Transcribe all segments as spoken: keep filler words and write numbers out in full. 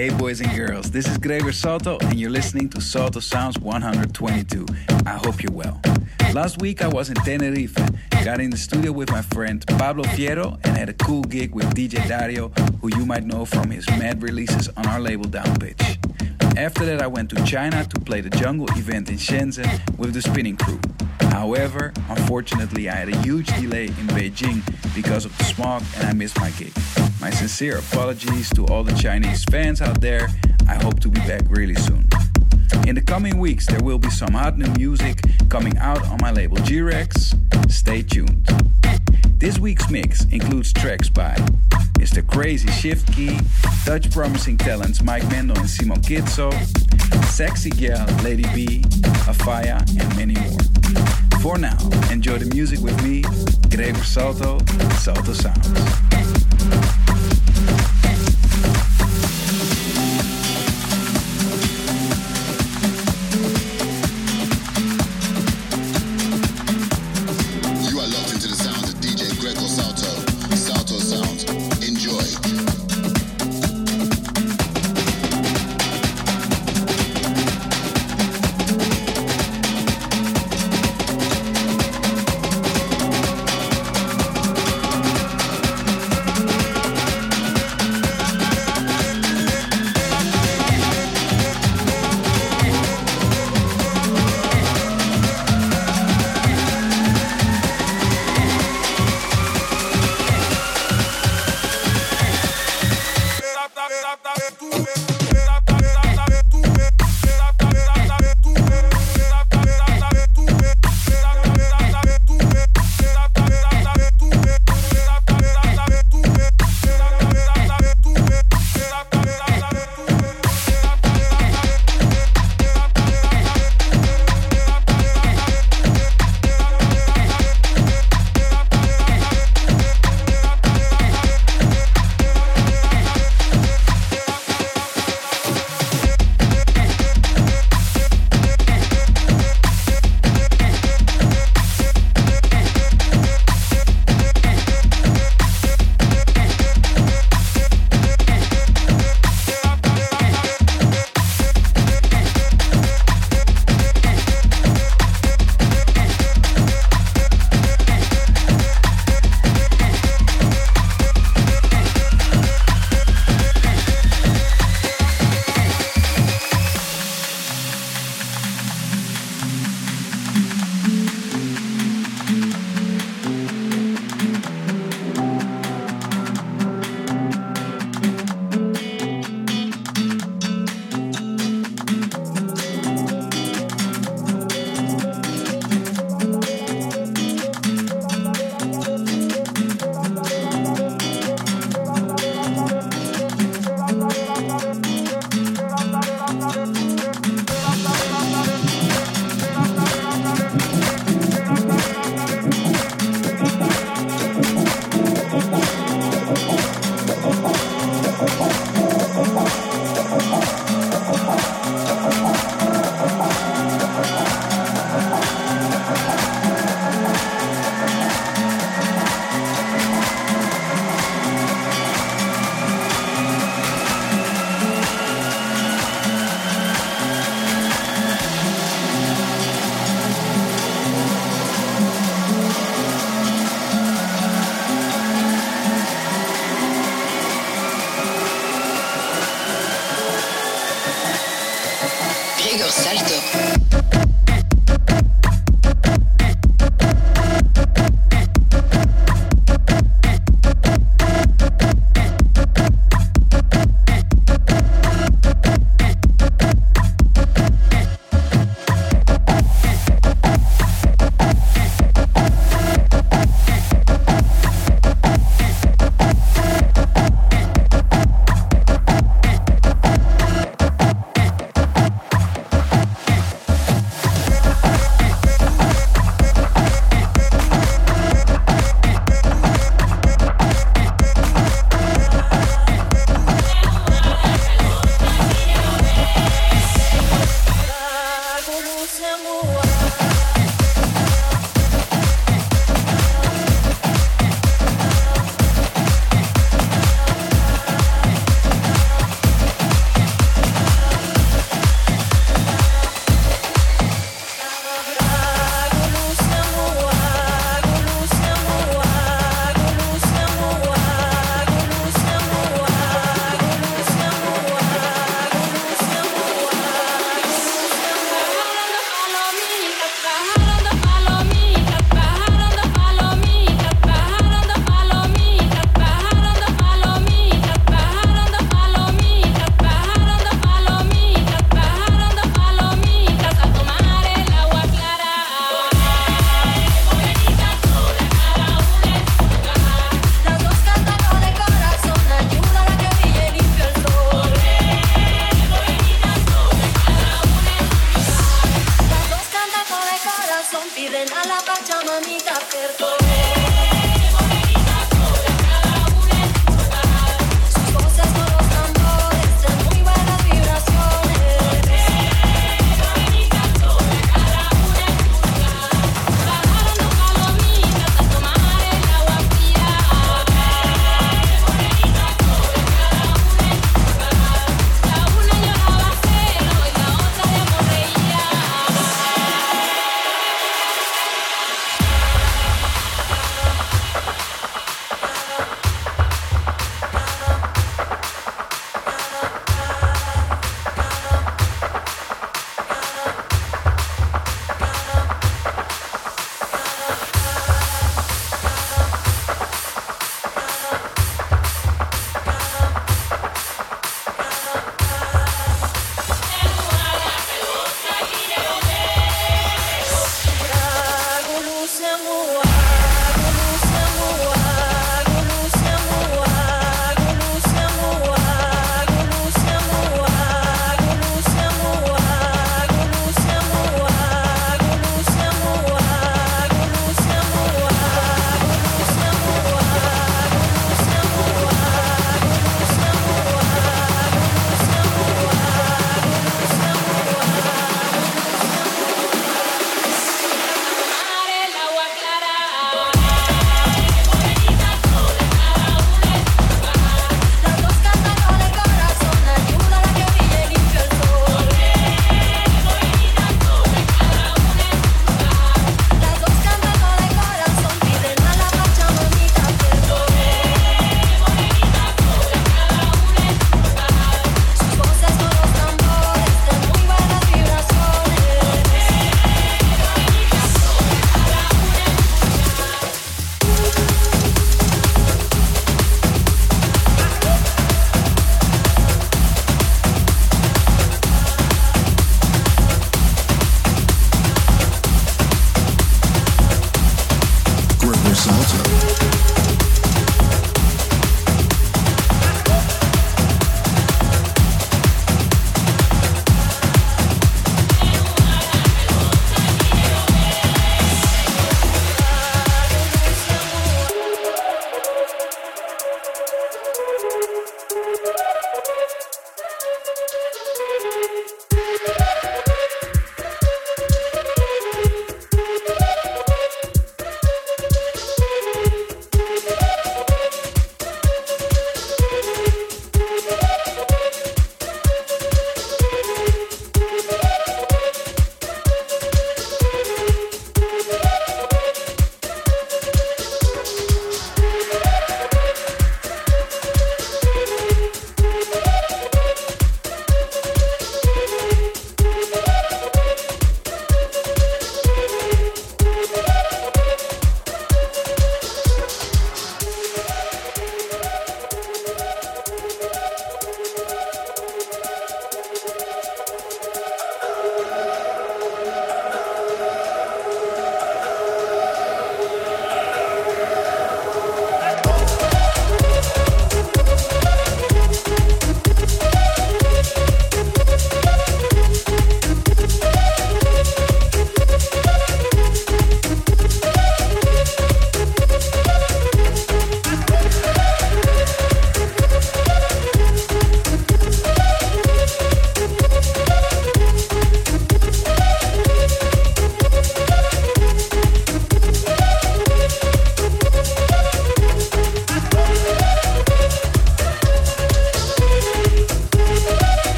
Hey boys and girls, this is Gregor Soto and you're listening to Soto Sounds one twenty-two. I hope you're well. Last week I was in Tenerife, got in the studio with my friend Pablo Fierro and had a cool gig with D J Dario, who you might know from his mad releases on our label Down Pitch. After that I went to China to play the jungle event in Shenzhen with the spinning crew. However, unfortunately I had a huge delay in Beijing because of the smog and I missed my gig. My sincere apologies to all the Chinese fans out there. I hope to be back really soon. In the coming weeks there will be some hot new music coming out on my label G-Rex. Stay tuned. This week's mix includes tracks by Mister Crazy Shift Key, Dutch promising talents Mike Mendel and Simon Kitzo, Sexy Girl, Lady B, Afaya, and many more. For now, enjoy the music with me, Gregor Soto, Soto Sounds.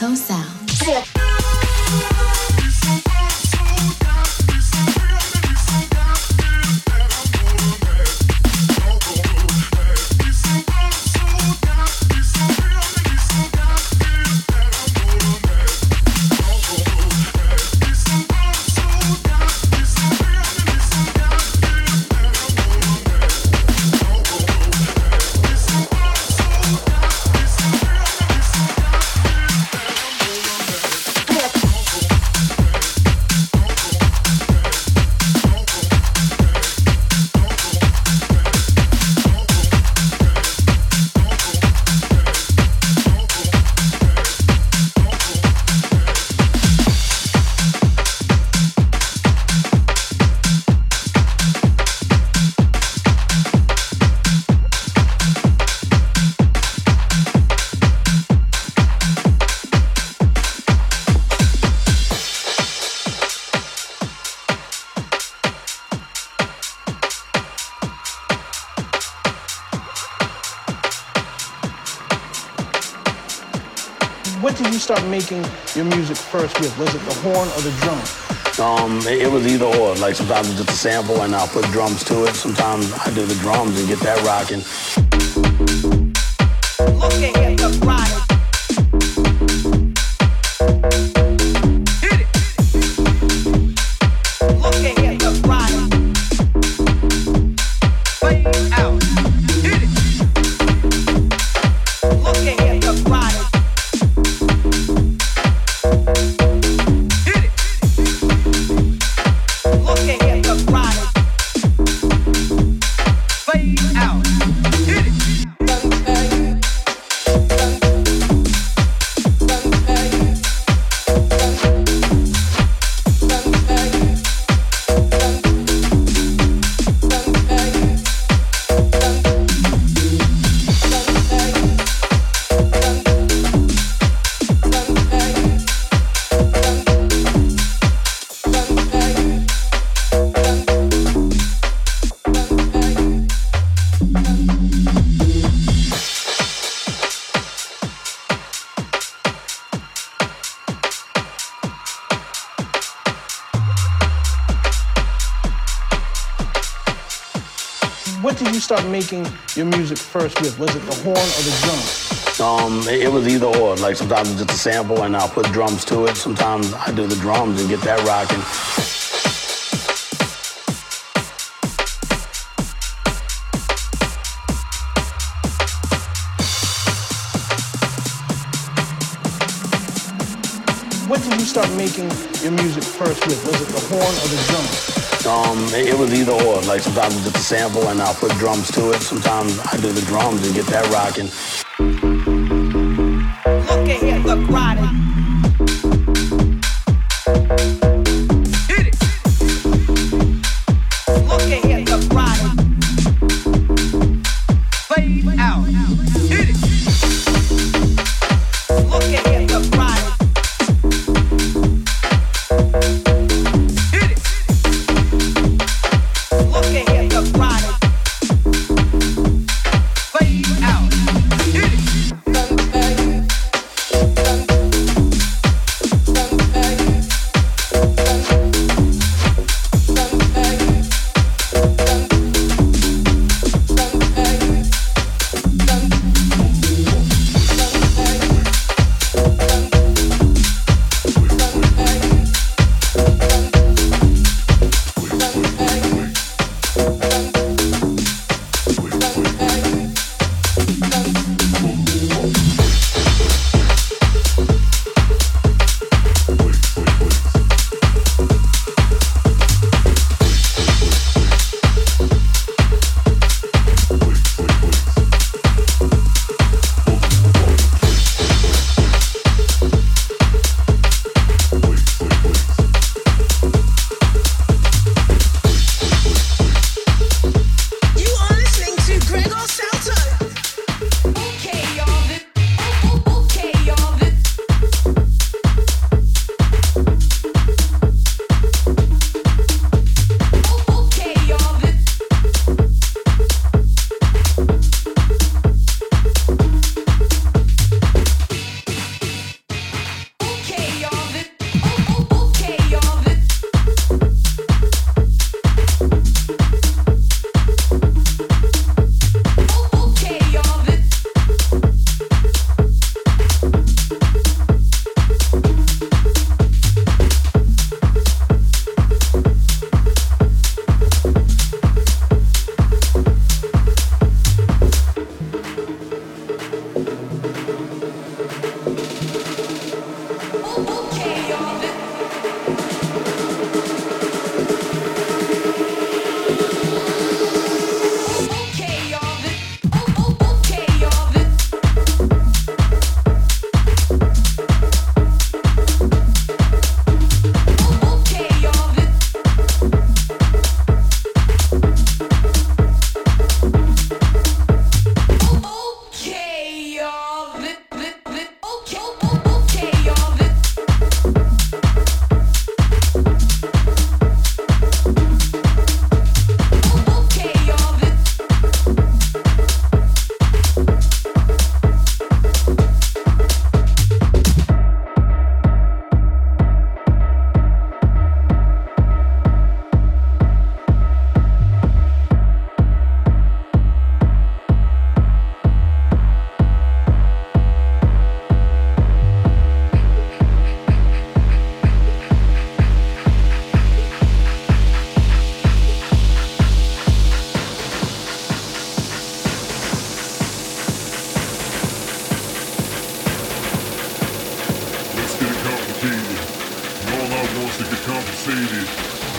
Soto sounds. Start making your music first with? Was it the horn or the drum? Um, it, it was either or. Like sometimes it's just a sample and I'll put drums to it. Sometimes I do the drums and get that rocking. Looking at the rock. Start making your music first with? Was it the horn or the drum? Um, it, it was either or. Like sometimes it's just a sample and I'll put drums to it. Sometimes I do the drums and get that rocking. When did you start making your music first with? Was it the horn or the drum? Um, it, it was either or. Like sometimes it's just a sample and I'll put drums to it. Sometimes I do the drums and get that rocking. Look at here, look right. Thank you.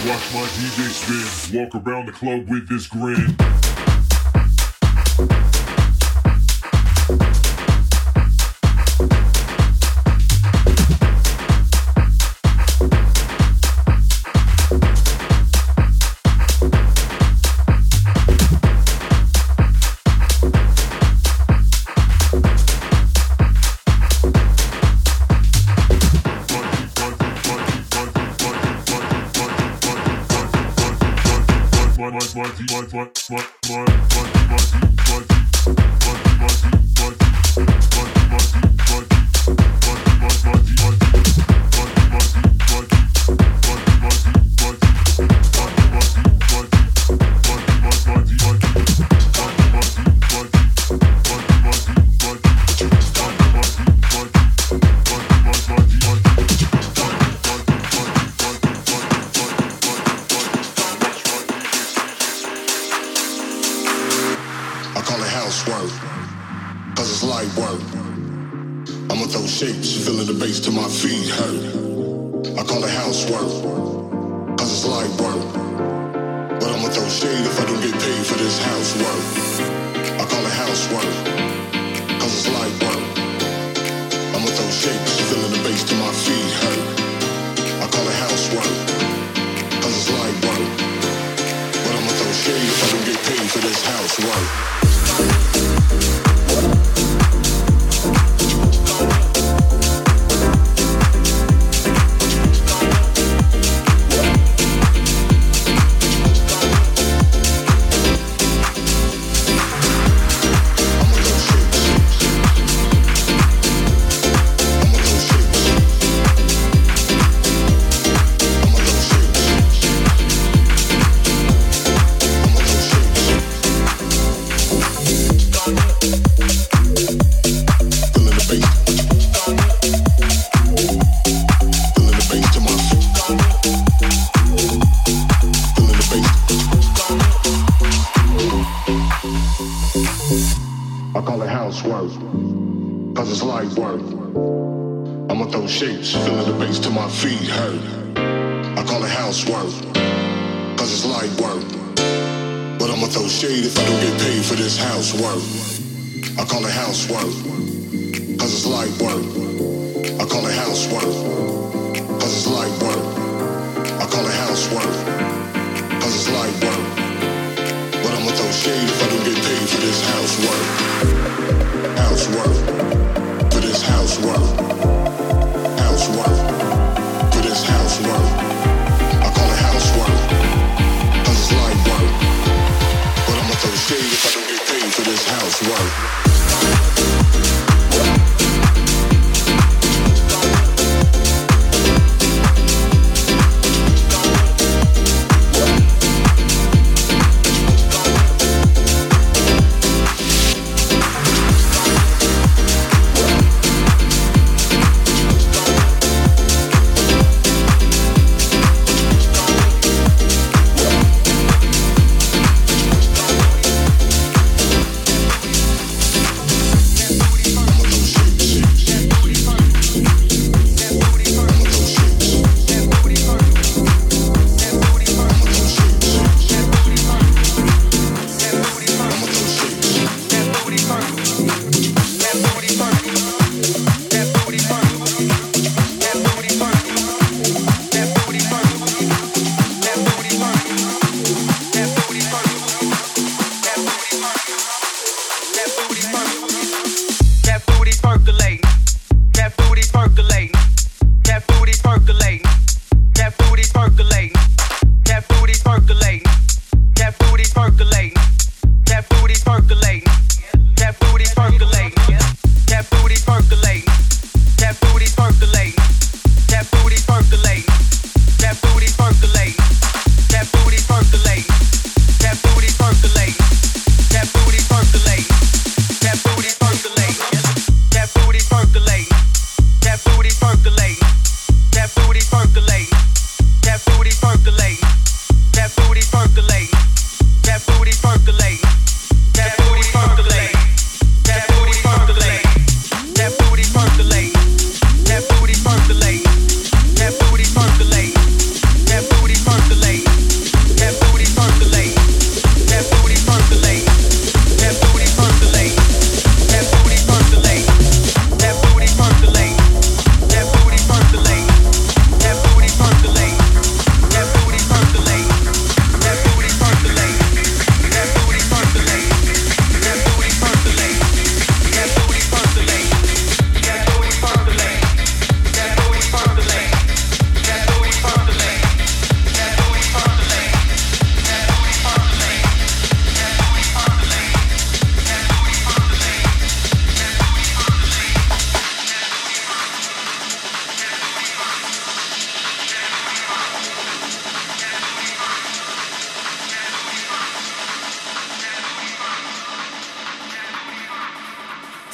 Watch my D J spin. Walk around the club with this grin.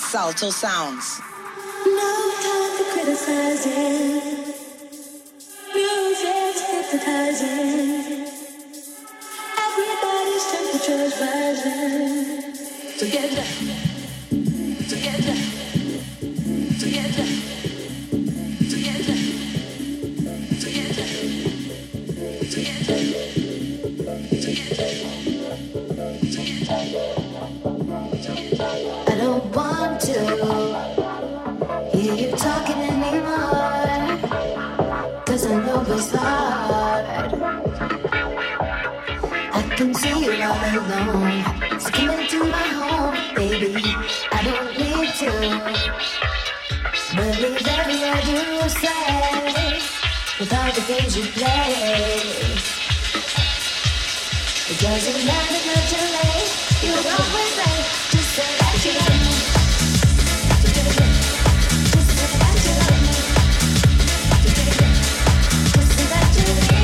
Salto Sounds. No time for criticizing. Music's hypnotizing. Everybody's temperature's rising. Together, together, together, together, together, together, together. I don't want to hear you talking anymore, 'cause I know it's hard. I can see you all alone. So come into my home, baby. I don't need to believe every word you say, with all the games you play. It doesn't matter that you're late. You'll always say, just say that you love me. Just say that you love me. Just say that you need me.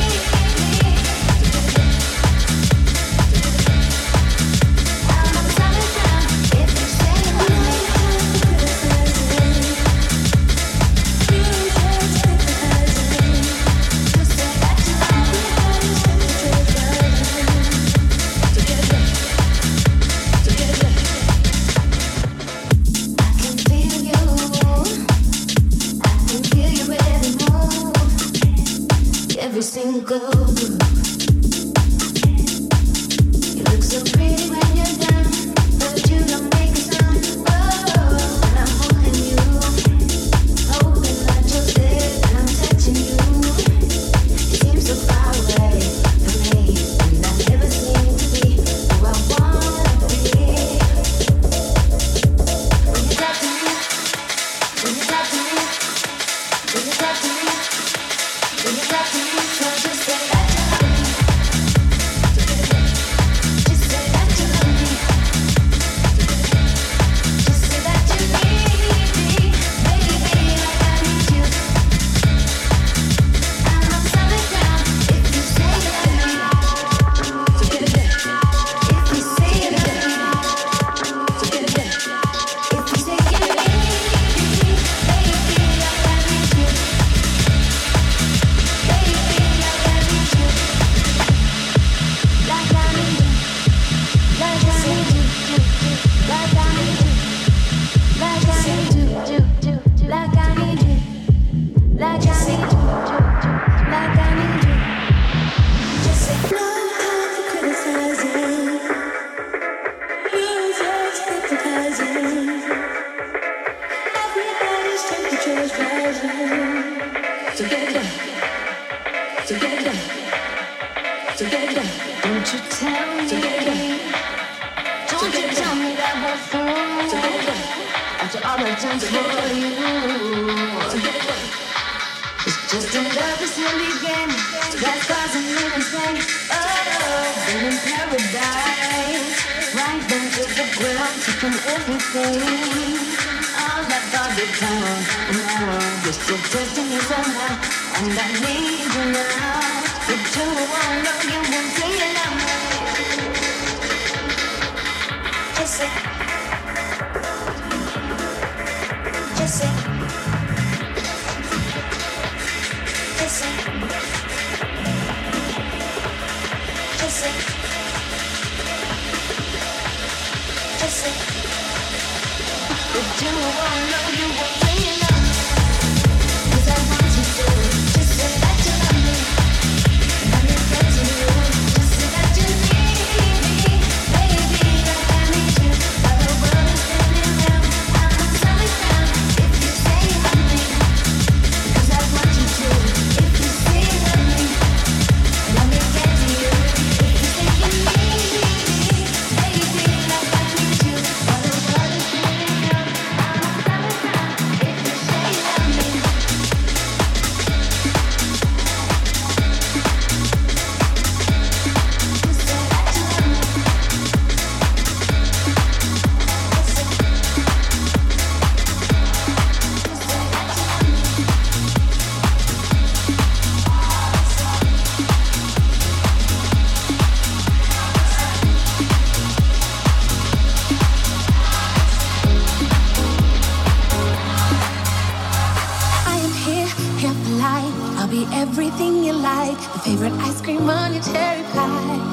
be everything you like. The favorite ice cream on your cherry pie.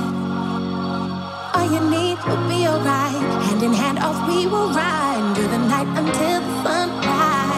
All you need will be alright. Hand in hand off we will ride through the night until the sunrise.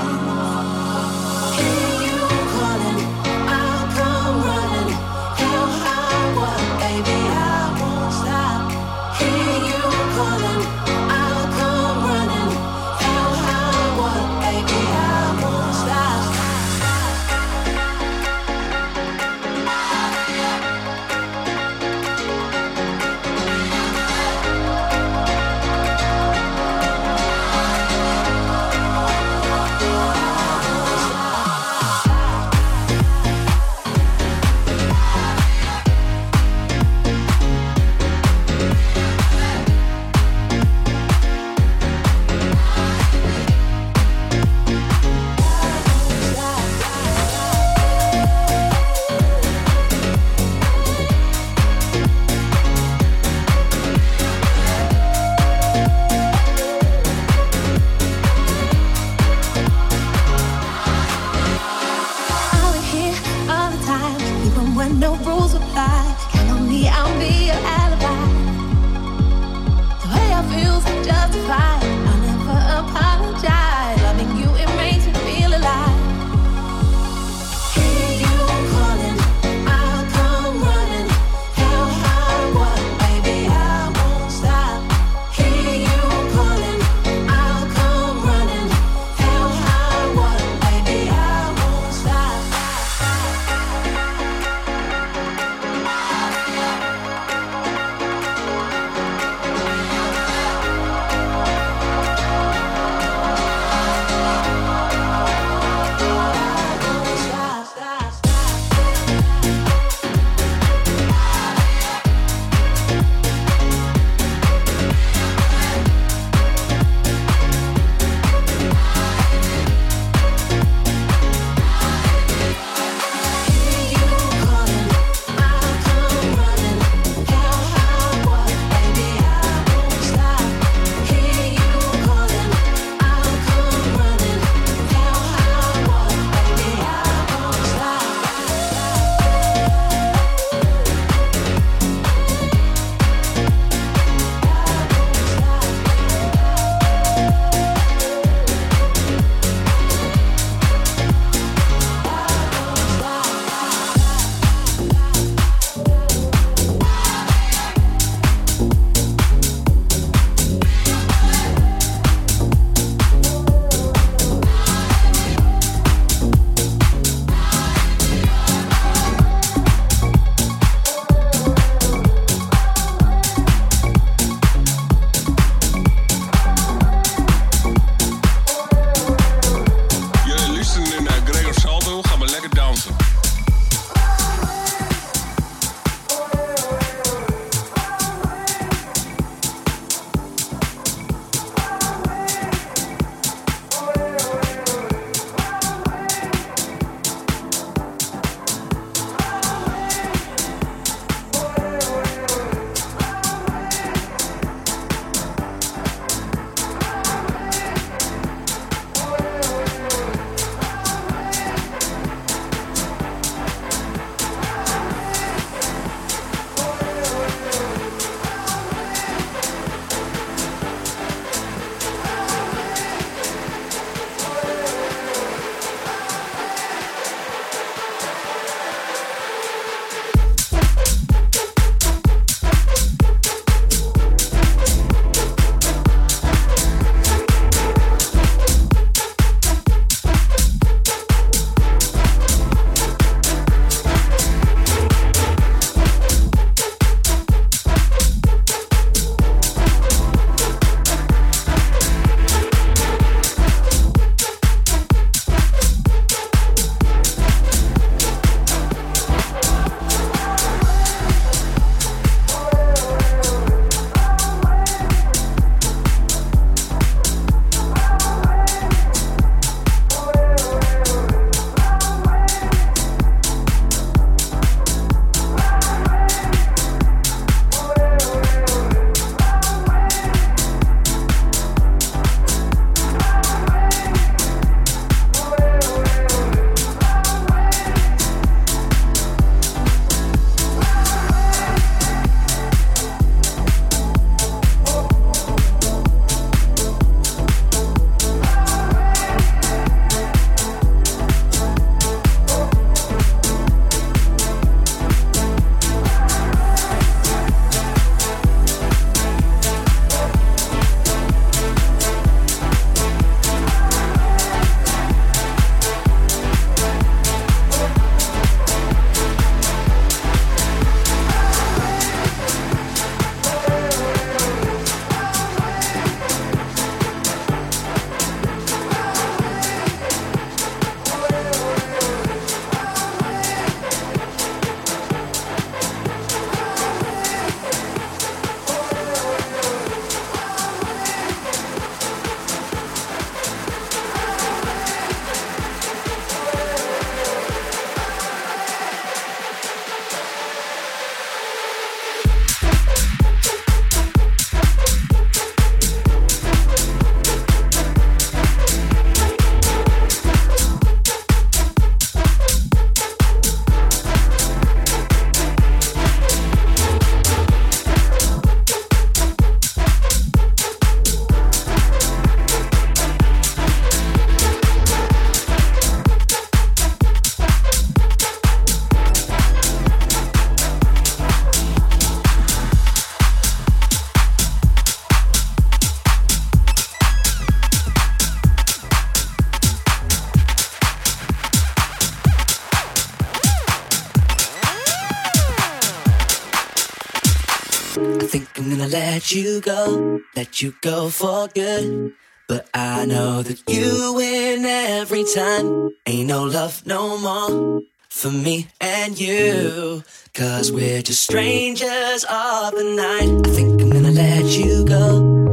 I'm gonna let you go, let you go for good. But I know that you win every time. Ain't no love no more for me and you, 'cause we're just strangers all the night. I think I'm gonna let you go,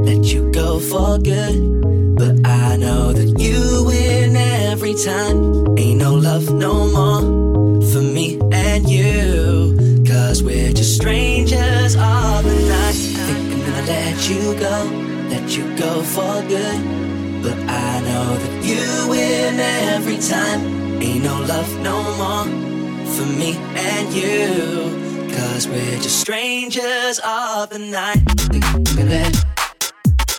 let you go for good. But I know that you win every time. Ain't no love no more for me and you, 'cause we're just strangers all the night. I think I'm gonna let you go, let you go for good. But I know that you win every time. Ain't no love no more for me and you, 'cause we're just strangers all the night. I think I'm gonna let,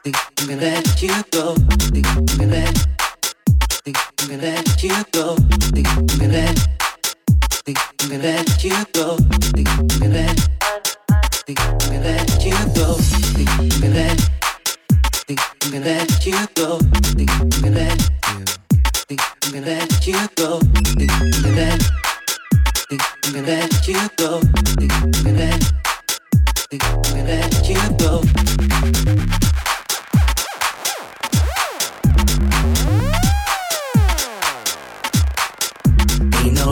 think I'm gonna let you go. Think I'm gonna let, think I'm gonna let you go. Think I'm gonna let, think I'm gonna let you go. Think I'm gonna let, think I'm gonna let you go. Think I'm gonna let, think I'm gonna let you go. Think I'm gonna let, think I'm gonna let you go. Think I'm gonna let, think I'm gonna let you go. Think I'm gonna let, think I'm gonna let you go.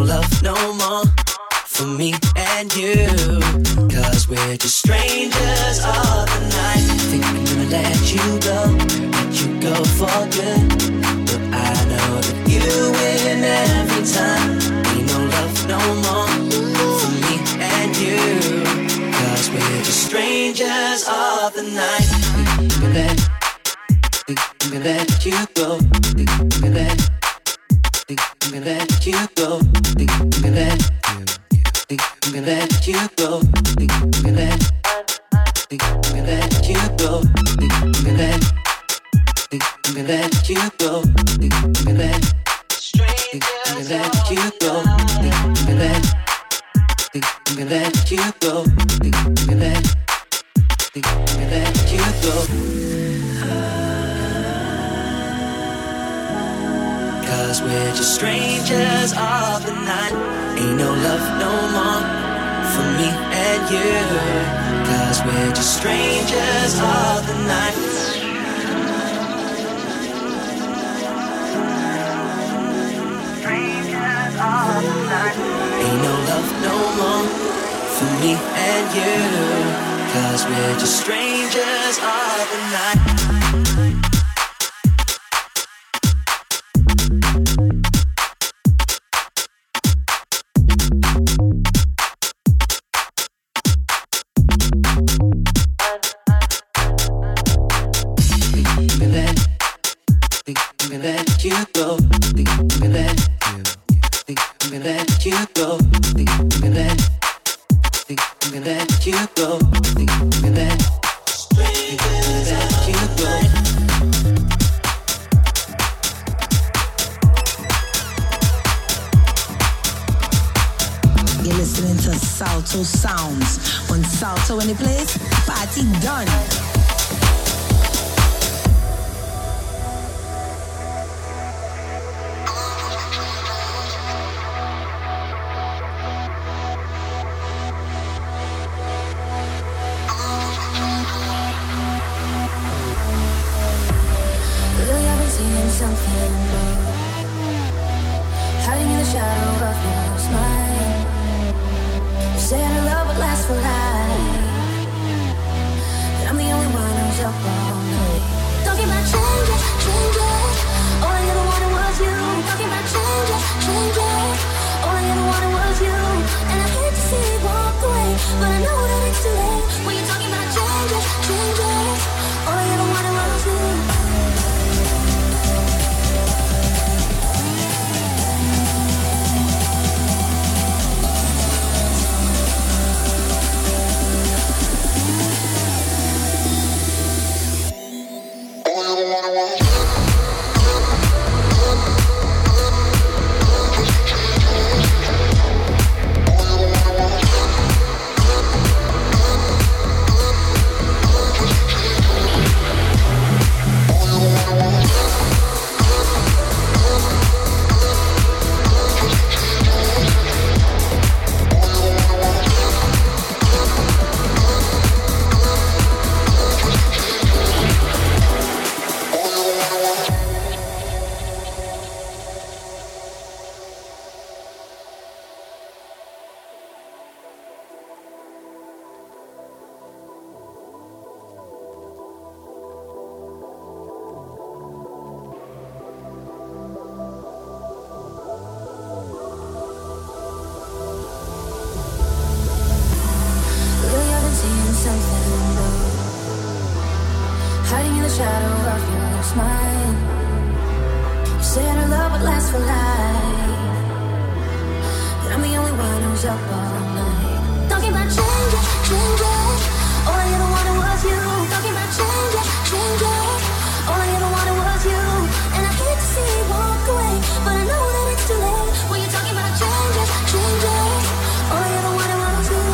Love no more for me and you, 'cause we're just strangers all the night. I think I'm gonna let you go, let you go for good. But I know that you win every time. Ain't no love no more for me and you, 'cause we're just strangers all the night. I think I'm gonna let, think I'm gonna let you go. Think I'm gonna let, think I'm gonna let you go. Think I'm gonna let, think I'm gonna let you go. Think I'm gonna let, think I'm gonna let you go. Think I'm gonna let, think I'm gonna let you go. Think I'm gonna let, think I'm gonna let you go. Think I'm gonna let, think I'm gonna let you go. Think I'm gonna let, think I'm gonna let you go. 'Cause we're just strangers all the night. Ain't no love no more for me and you, 'cause we're just strangers all the night. Strangers all the night. Ain't no love no more for me and you, 'cause we're just strangers all the night. So when he plays, party done. One shadow of your smile. You said our love would last for life, but I'm the only one who's up all night. Talking about changes, changes. All I ever wanted was you. Talking about changes, changes. All I ever wanted was you. And I hate to see you walk away, but I know that it's too late. When you're talking about changes, changes. All I ever wanted was you.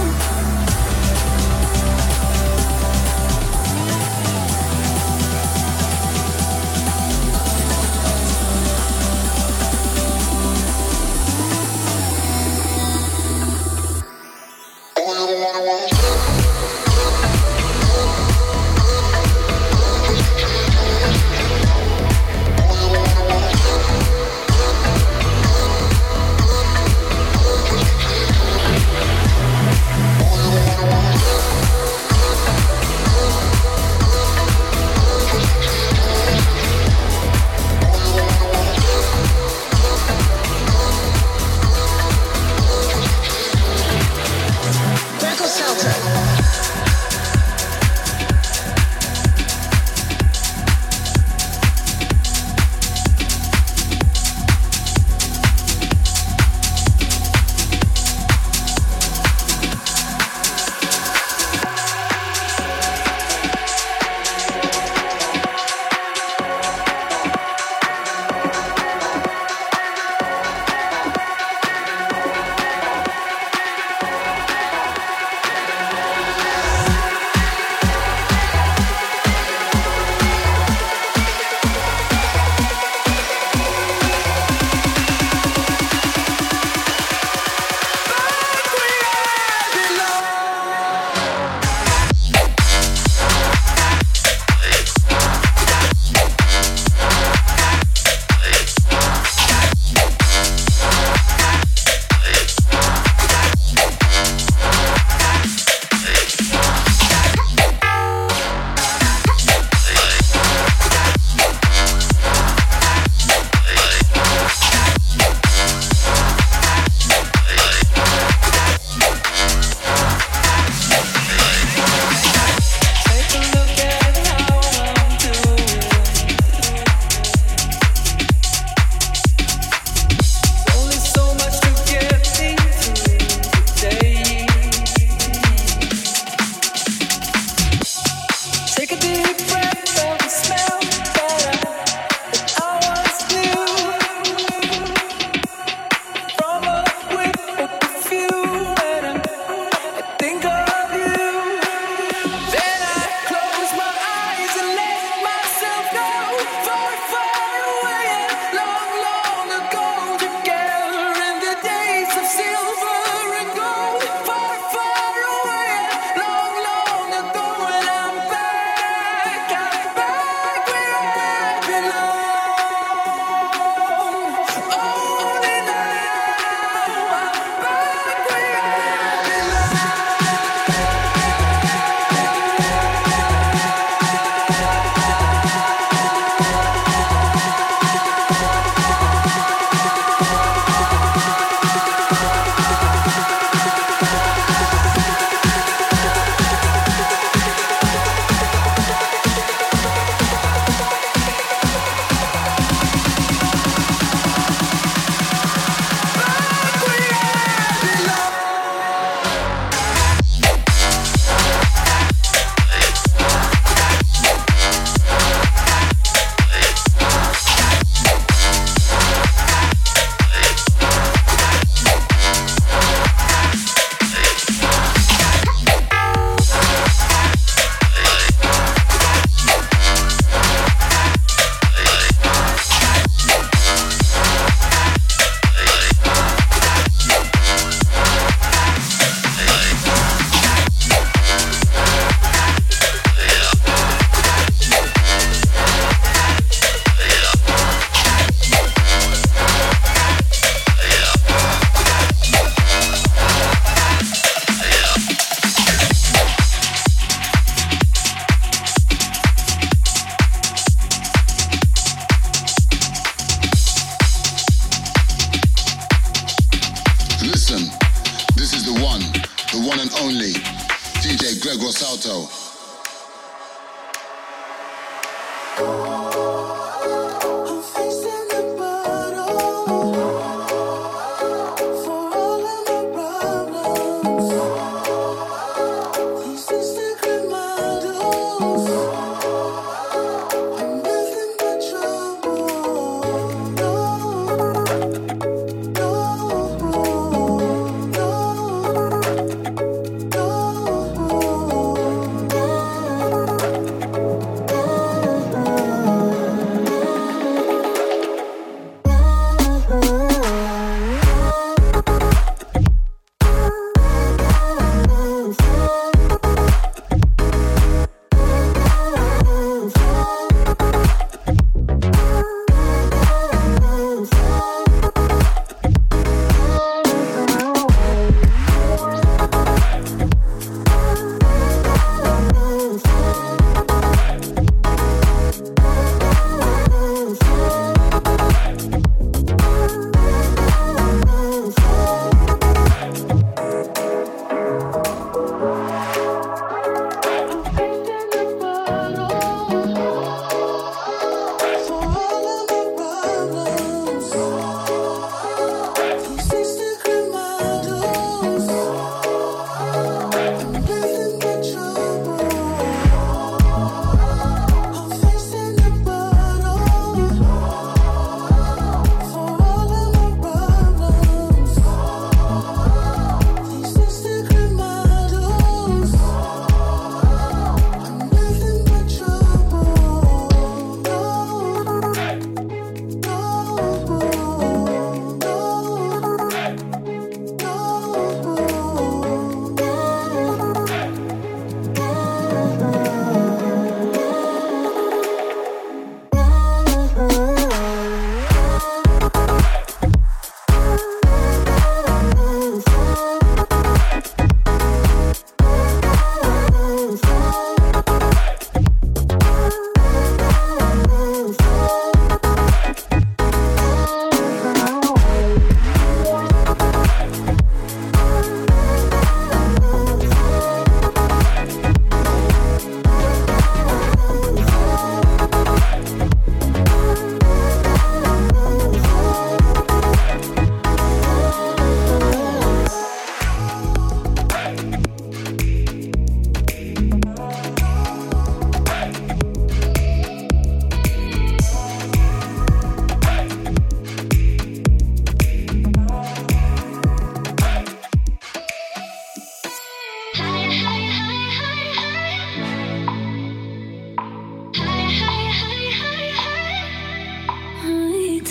D J Gregor Soto.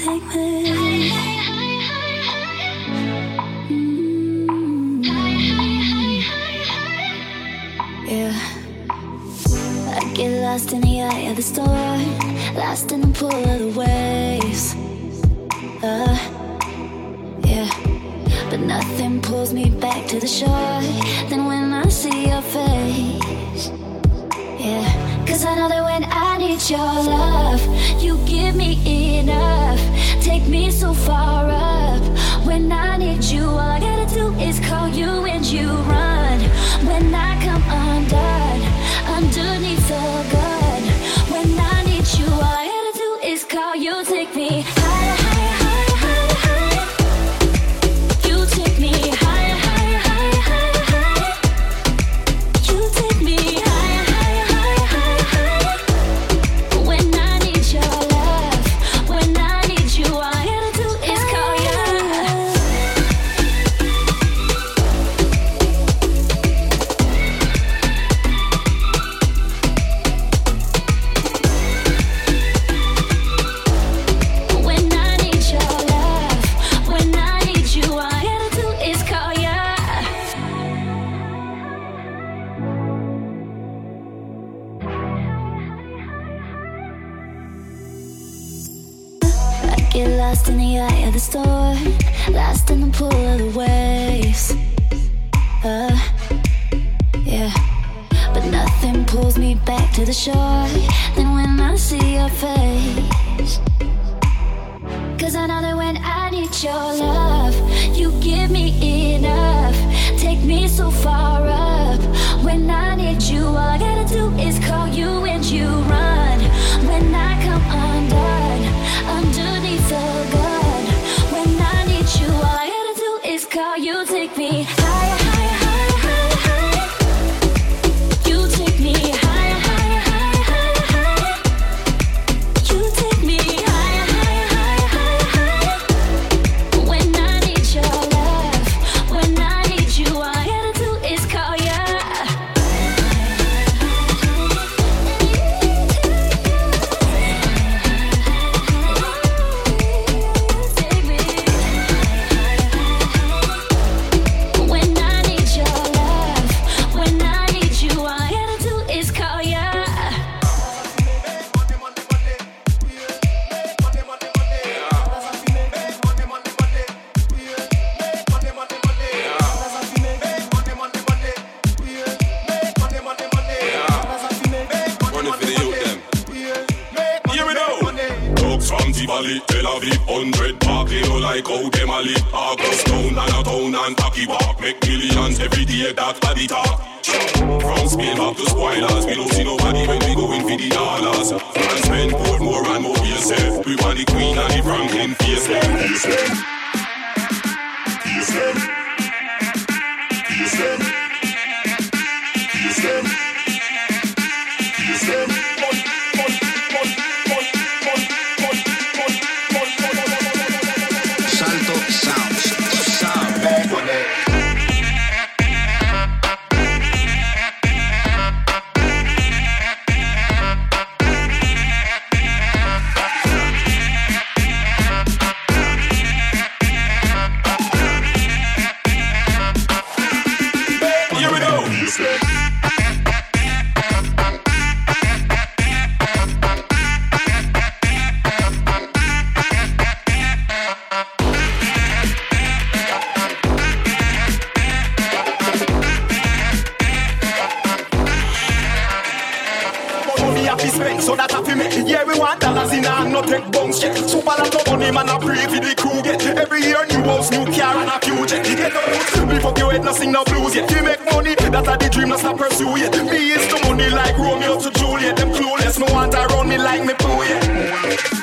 take me. Mm. Yeah, I get lost in the eye of the storm, lost in the pool of the waves. Uh, yeah, but nothing pulls me back to the shore than when I see your face. Yeah. Cause I know that when I need your love, you give me enough. Take me so far up. When I need you, all I gotta do is call you and you run. When I come undone, underneath the gun. When I need you, all I gotta do is call you, take me higher. Romeo to Juliet, them clueless, no one around me like me, boo, yeah.